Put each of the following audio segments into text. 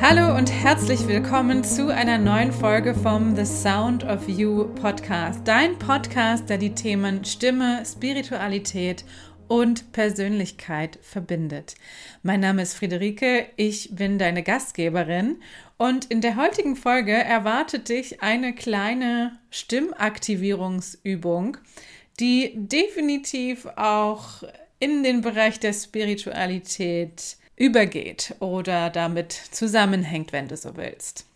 Hallo und herzlich willkommen zu einer neuen Folge vom The Sound of You Podcast. Dein Podcast, der die Themen Stimme, Spiritualität und Persönlichkeit verbindet. Mein Name ist Friederike, ich bin deine Gastgeberin und in der heutigen Folge erwartet dich eine kleine Stimmaktivierungsübung, die definitiv auch in den Bereich der Spiritualität übergeht oder damit zusammenhängt, wenn du so willst.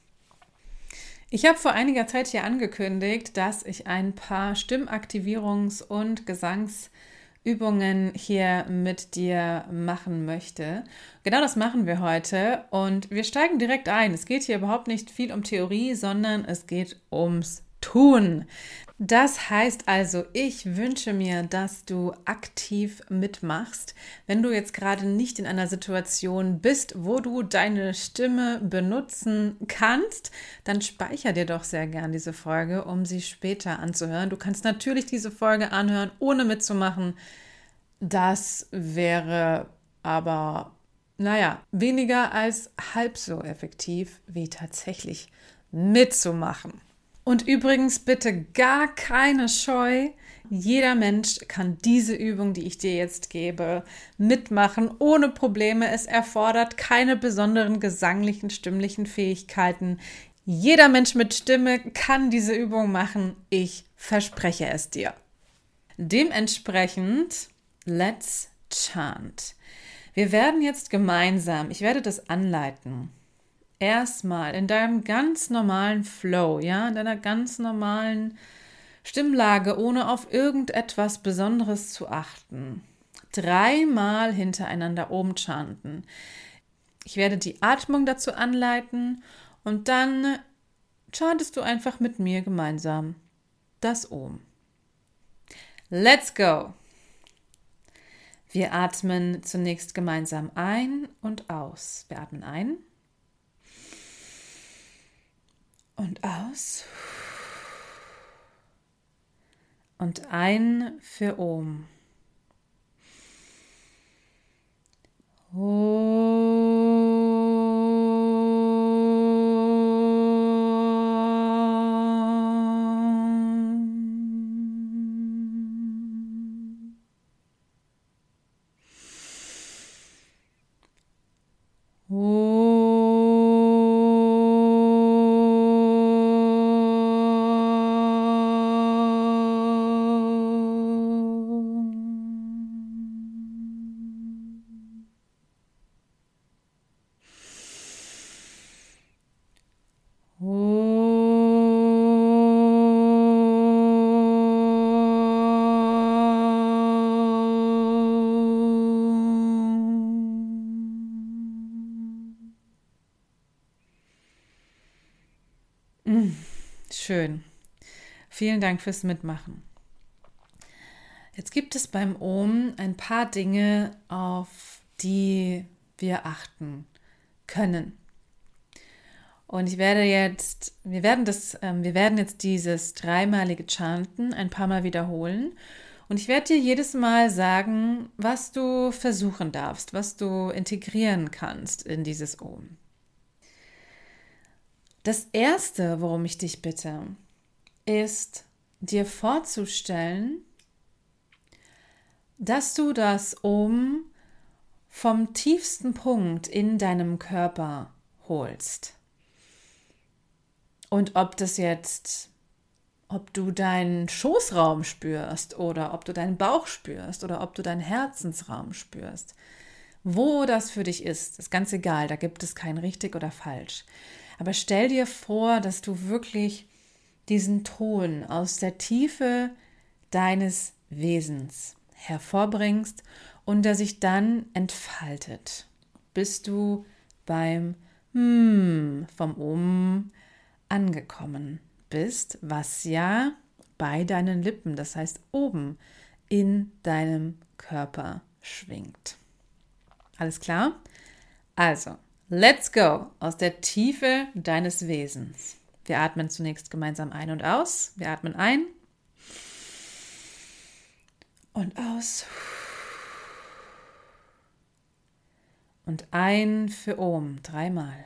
Ich habe vor einiger Zeit hier angekündigt, dass ich ein paar Stimmaktivierungs- und Gesangsübungen hier mit dir machen möchte. Genau das machen wir heute und wir steigen direkt ein. Es geht hier überhaupt nicht viel um Theorie, sondern es geht ums Tun. Das heißt also, ich wünsche mir, dass du aktiv mitmachst, wenn du jetzt gerade nicht in einer Situation bist, wo du deine Stimme benutzen kannst, dann speichere dir doch sehr gern diese Folge, um sie später anzuhören. Du kannst natürlich diese Folge anhören, ohne mitzumachen. Das wäre aber, weniger als halb so effektiv, wie tatsächlich mitzumachen. Und übrigens bitte gar keine Scheu, jeder Mensch kann diese Übung, die ich dir jetzt gebe, mitmachen, ohne Probleme. Es erfordert keine besonderen gesanglichen, stimmlichen Fähigkeiten. Jeder Mensch mit Stimme kann diese Übung machen, ich verspreche es dir. Dementsprechend, let's chant. Wir werden jetzt gemeinsam, ich werde das anleiten. Erstmal in deinem ganz normalen Flow, ja, in deiner ganz normalen Stimmlage, ohne auf irgendetwas Besonderes zu achten. 3-mal hintereinander oben chanten. Ich werde die Atmung dazu anleiten und dann chantest du einfach mit mir gemeinsam das OM. Let's go! Wir atmen zunächst gemeinsam ein und aus. Wir atmen ein. Und aus. Und ein für OM. Schön. Vielen Dank fürs Mitmachen. Jetzt gibt es beim OM ein paar Dinge, auf die wir achten können. Und wir werden jetzt dieses 3-malige Chanten ein paar Mal wiederholen. Und ich werde dir jedes Mal sagen, was du versuchen darfst, was du integrieren kannst in dieses OM. Das Erste, worum ich dich bitte, ist, dir vorzustellen, dass du das OM vom tiefsten Punkt in deinem Körper holst. Und ob du deinen Schoßraum spürst oder ob du deinen Bauch spürst oder ob du deinen Herzensraum spürst, wo das für dich ist ganz egal, da gibt es kein richtig oder falsch. Aber stell dir vor, dass du wirklich diesen Ton aus der Tiefe deines Wesens hervorbringst und der sich dann entfaltet, bis du beim vom OM angekommen bist, was ja bei deinen Lippen, das heißt oben in deinem Körper schwingt. Alles klar? Also, let's go aus der Tiefe deines Wesens. Wir atmen zunächst gemeinsam ein und aus. Wir atmen ein und aus. Und ein für OM, 3 Mal.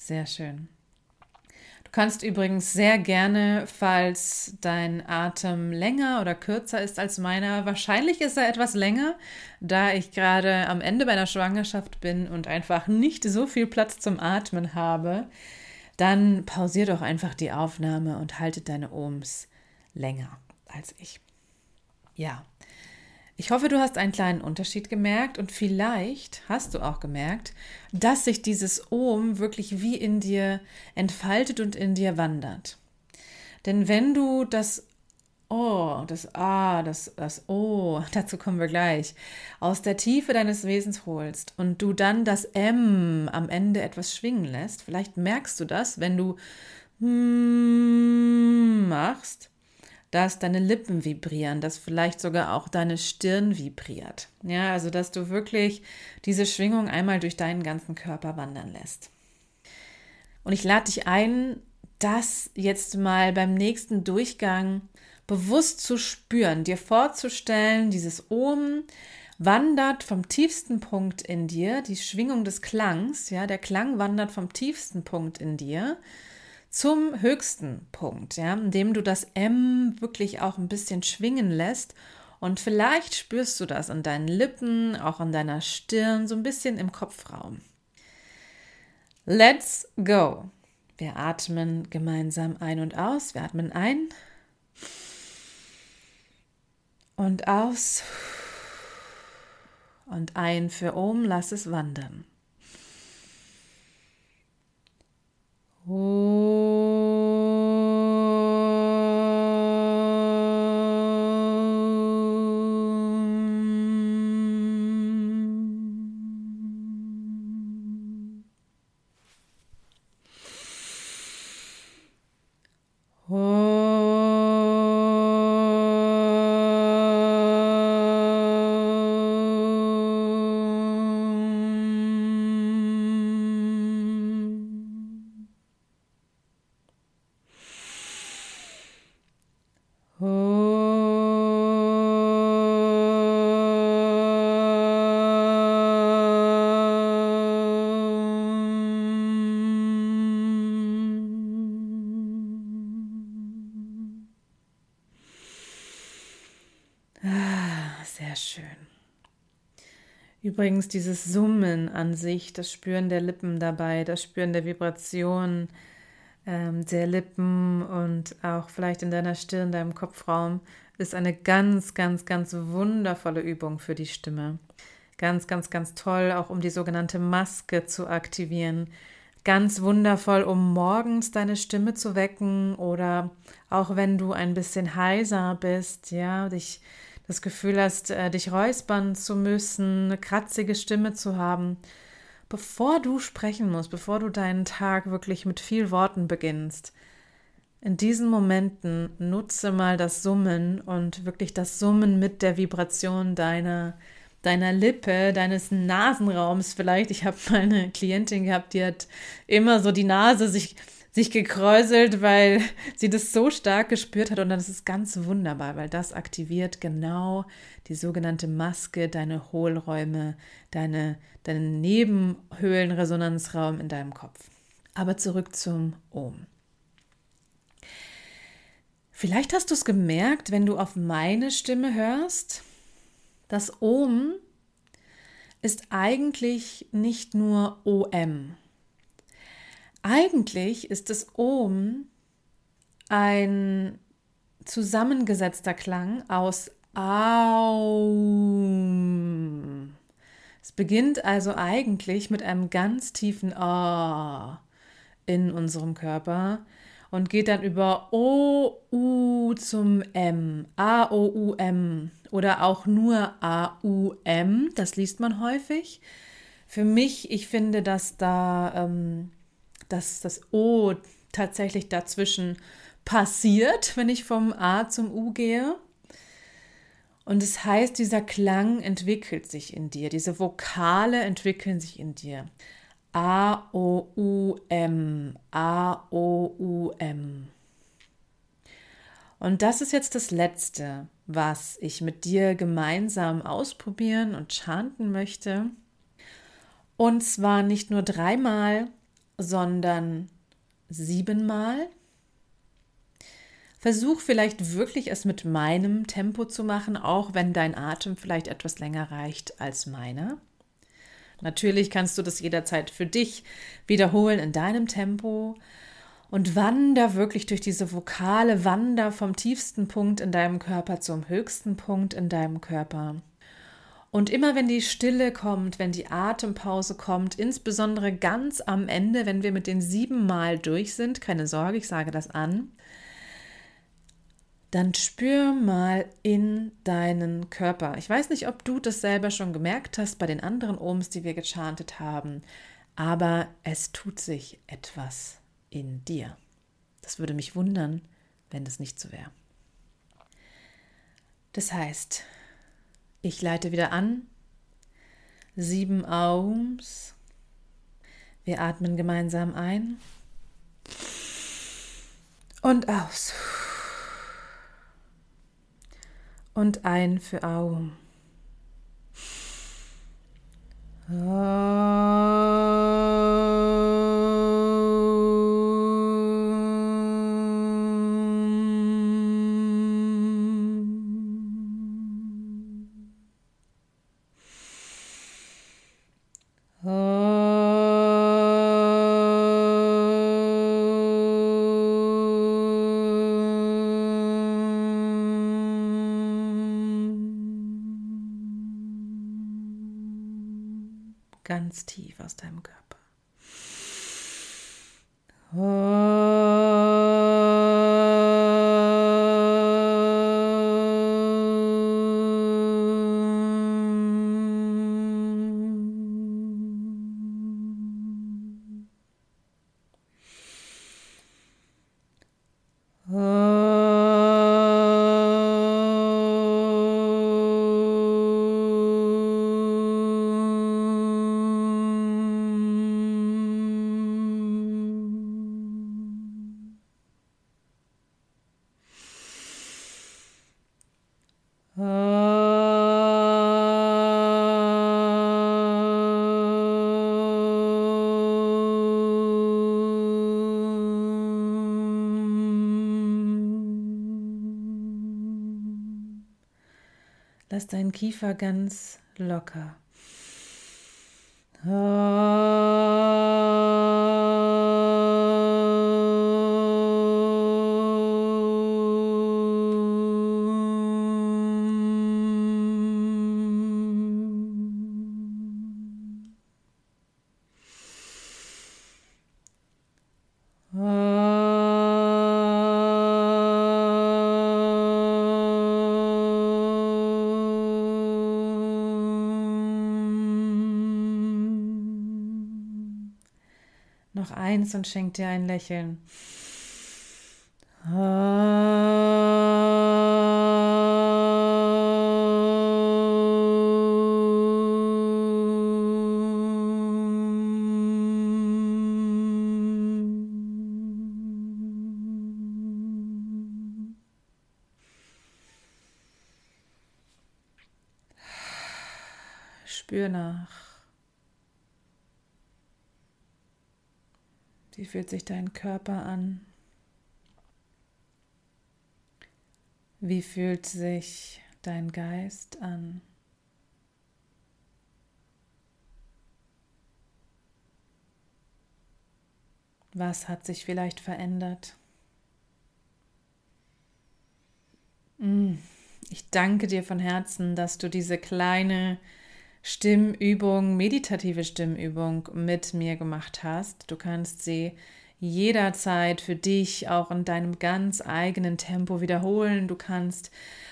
Sehr schön. Du kannst übrigens sehr gerne, falls dein Atem länger oder kürzer ist als meiner, wahrscheinlich ist er etwas länger, da ich gerade am Ende meiner Schwangerschaft bin und einfach nicht so viel Platz zum Atmen habe, dann pausier doch einfach die Aufnahme und halte deine OMs länger als ich. Ja, ich hoffe, du hast einen kleinen Unterschied gemerkt und vielleicht hast du auch gemerkt, dass sich dieses OM wirklich wie in dir entfaltet und in dir wandert. Denn wenn du das O, das A, das O, dazu kommen wir gleich, aus der Tiefe deines Wesens holst und du dann das M am Ende etwas schwingen lässt, vielleicht merkst du das, wenn du machst, dass deine Lippen vibrieren, dass vielleicht sogar auch deine Stirn vibriert. Ja, also dass du wirklich diese Schwingung einmal durch deinen ganzen Körper wandern lässt. Und ich lade dich ein, das jetzt mal beim nächsten Durchgang bewusst zu spüren, dir vorzustellen, dieses OM wandert vom tiefsten Punkt in dir, die Schwingung des Klangs, ja, der Klang wandert vom tiefsten Punkt in dir zum höchsten Punkt, ja, indem du das M wirklich auch ein bisschen schwingen lässt und vielleicht spürst du das an deinen Lippen, auch an deiner Stirn, so ein bisschen im Kopfraum. Let's go! Wir atmen gemeinsam ein und aus. Wir atmen ein und aus und ein für OM, lass es wandern. Sehr schön. Übrigens dieses Summen an sich, das Spüren der Lippen dabei, das Spüren der Vibration der Lippen und auch vielleicht in deiner Stirn, deinem Kopfraum, ist eine ganz, ganz, ganz wundervolle Übung für die Stimme. Ganz, ganz, ganz toll, auch um die sogenannte Maske zu aktivieren. Ganz wundervoll, um morgens deine Stimme zu wecken oder auch wenn du ein bisschen heiser bist, ja, dich das Gefühl hast, dich räuspern zu müssen, eine kratzige Stimme zu haben. Bevor du sprechen musst, bevor du deinen Tag wirklich mit viel Worten beginnst, in diesen Momenten nutze mal das Summen und wirklich das Summen mit der Vibration deiner Lippe, deines Nasenraums vielleicht. Ich habe mal eine Klientin gehabt, die hat immer so die Nase sich gekräuselt, weil sie das so stark gespürt hat und das ist ganz wunderbar, weil das aktiviert genau die sogenannte Maske, deine Hohlräume, deinen Nebenhöhlenresonanzraum in deinem Kopf. Aber zurück zum OM. Vielleicht hast du es gemerkt, wenn du auf meine Stimme hörst. Das OM ist eigentlich nicht nur OM. Eigentlich ist das OM ein zusammengesetzter Klang aus AUM. Es beginnt also eigentlich mit einem ganz tiefen A in unserem Körper und geht dann über OU zum M, AUM oder auch nur AUM, das liest man häufig. Für mich, ich finde, dass dass das O tatsächlich dazwischen passiert, wenn ich vom A zum U gehe. Und das heißt, dieser Klang entwickelt sich in dir, diese Vokale entwickeln sich in dir. A-O-U-M, A-O-U-M. Und das ist jetzt das Letzte, was ich mit dir gemeinsam ausprobieren und chanten möchte. Und zwar nicht nur 3-mal, sondern 7-mal. Versuch vielleicht wirklich, es mit meinem Tempo zu machen, auch wenn dein Atem vielleicht etwas länger reicht als meiner. Natürlich kannst du das jederzeit für dich wiederholen in deinem Tempo und wander wirklich durch diese Vokale, wander vom tiefsten Punkt in deinem Körper zum höchsten Punkt in deinem Körper. Und immer wenn die Stille kommt, wenn die Atempause kommt, insbesondere ganz am Ende, wenn wir mit den 7-mal durch sind, keine Sorge, ich sage das an, dann spür mal in deinen Körper. Ich weiß nicht, ob du das selber schon gemerkt hast bei den anderen OMs, die wir gechantet haben, aber es tut sich etwas in dir. Das würde mich wundern, wenn das nicht so wäre. Das heißt, ich leite wieder an. 7 AUMs. Wir atmen gemeinsam ein und aus. Und ein für AUM. Ganz tief aus deinem Körper. Lass deinen Kiefer ganz locker. Noch eins und schenk dir ein Lächeln. Spür nach. Wie fühlt sich dein Körper an? Wie fühlt sich dein Geist an? Was hat sich vielleicht verändert? Ich danke dir von Herzen, dass du diese kleine Stimmübung, meditative Stimmübung mit mir gemacht hast. Du kannst sie jederzeit für dich auch in deinem ganz eigenen Tempo wiederholen. Du kannst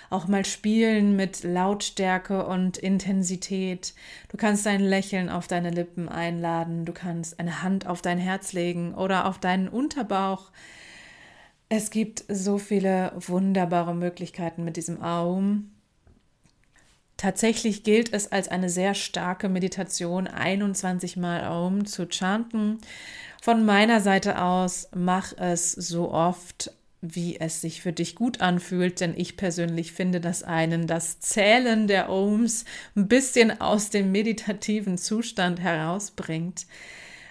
auch mal spielen mit Lautstärke und Intensität. Du kannst ein Lächeln auf deine Lippen einladen. Du kannst eine Hand auf dein Herz legen oder auf deinen Unterbauch. Es gibt so viele wunderbare Möglichkeiten mit diesem AUM. Tatsächlich gilt es als eine sehr starke Meditation, 21 Mal AUM zu chanten. Von meiner Seite aus, mach es so oft, wie es sich für dich gut anfühlt, denn ich persönlich finde, dass einen das Zählen der OMs ein bisschen aus dem meditativen Zustand herausbringt.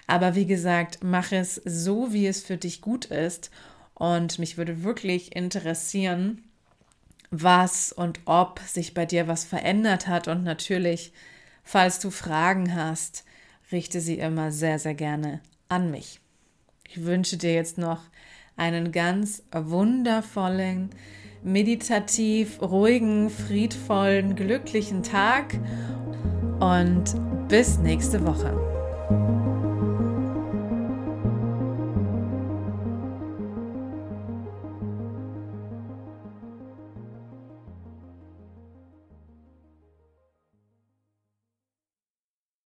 Aber wie gesagt, mach es so, wie es für dich gut ist, und mich würde wirklich interessieren, was und ob sich bei dir was verändert hat, und natürlich, falls du Fragen hast, richte sie immer sehr, sehr gerne an mich. Ich wünsche dir jetzt noch einen ganz wundervollen, meditativ ruhigen, friedvollen, glücklichen Tag und bis nächste Woche.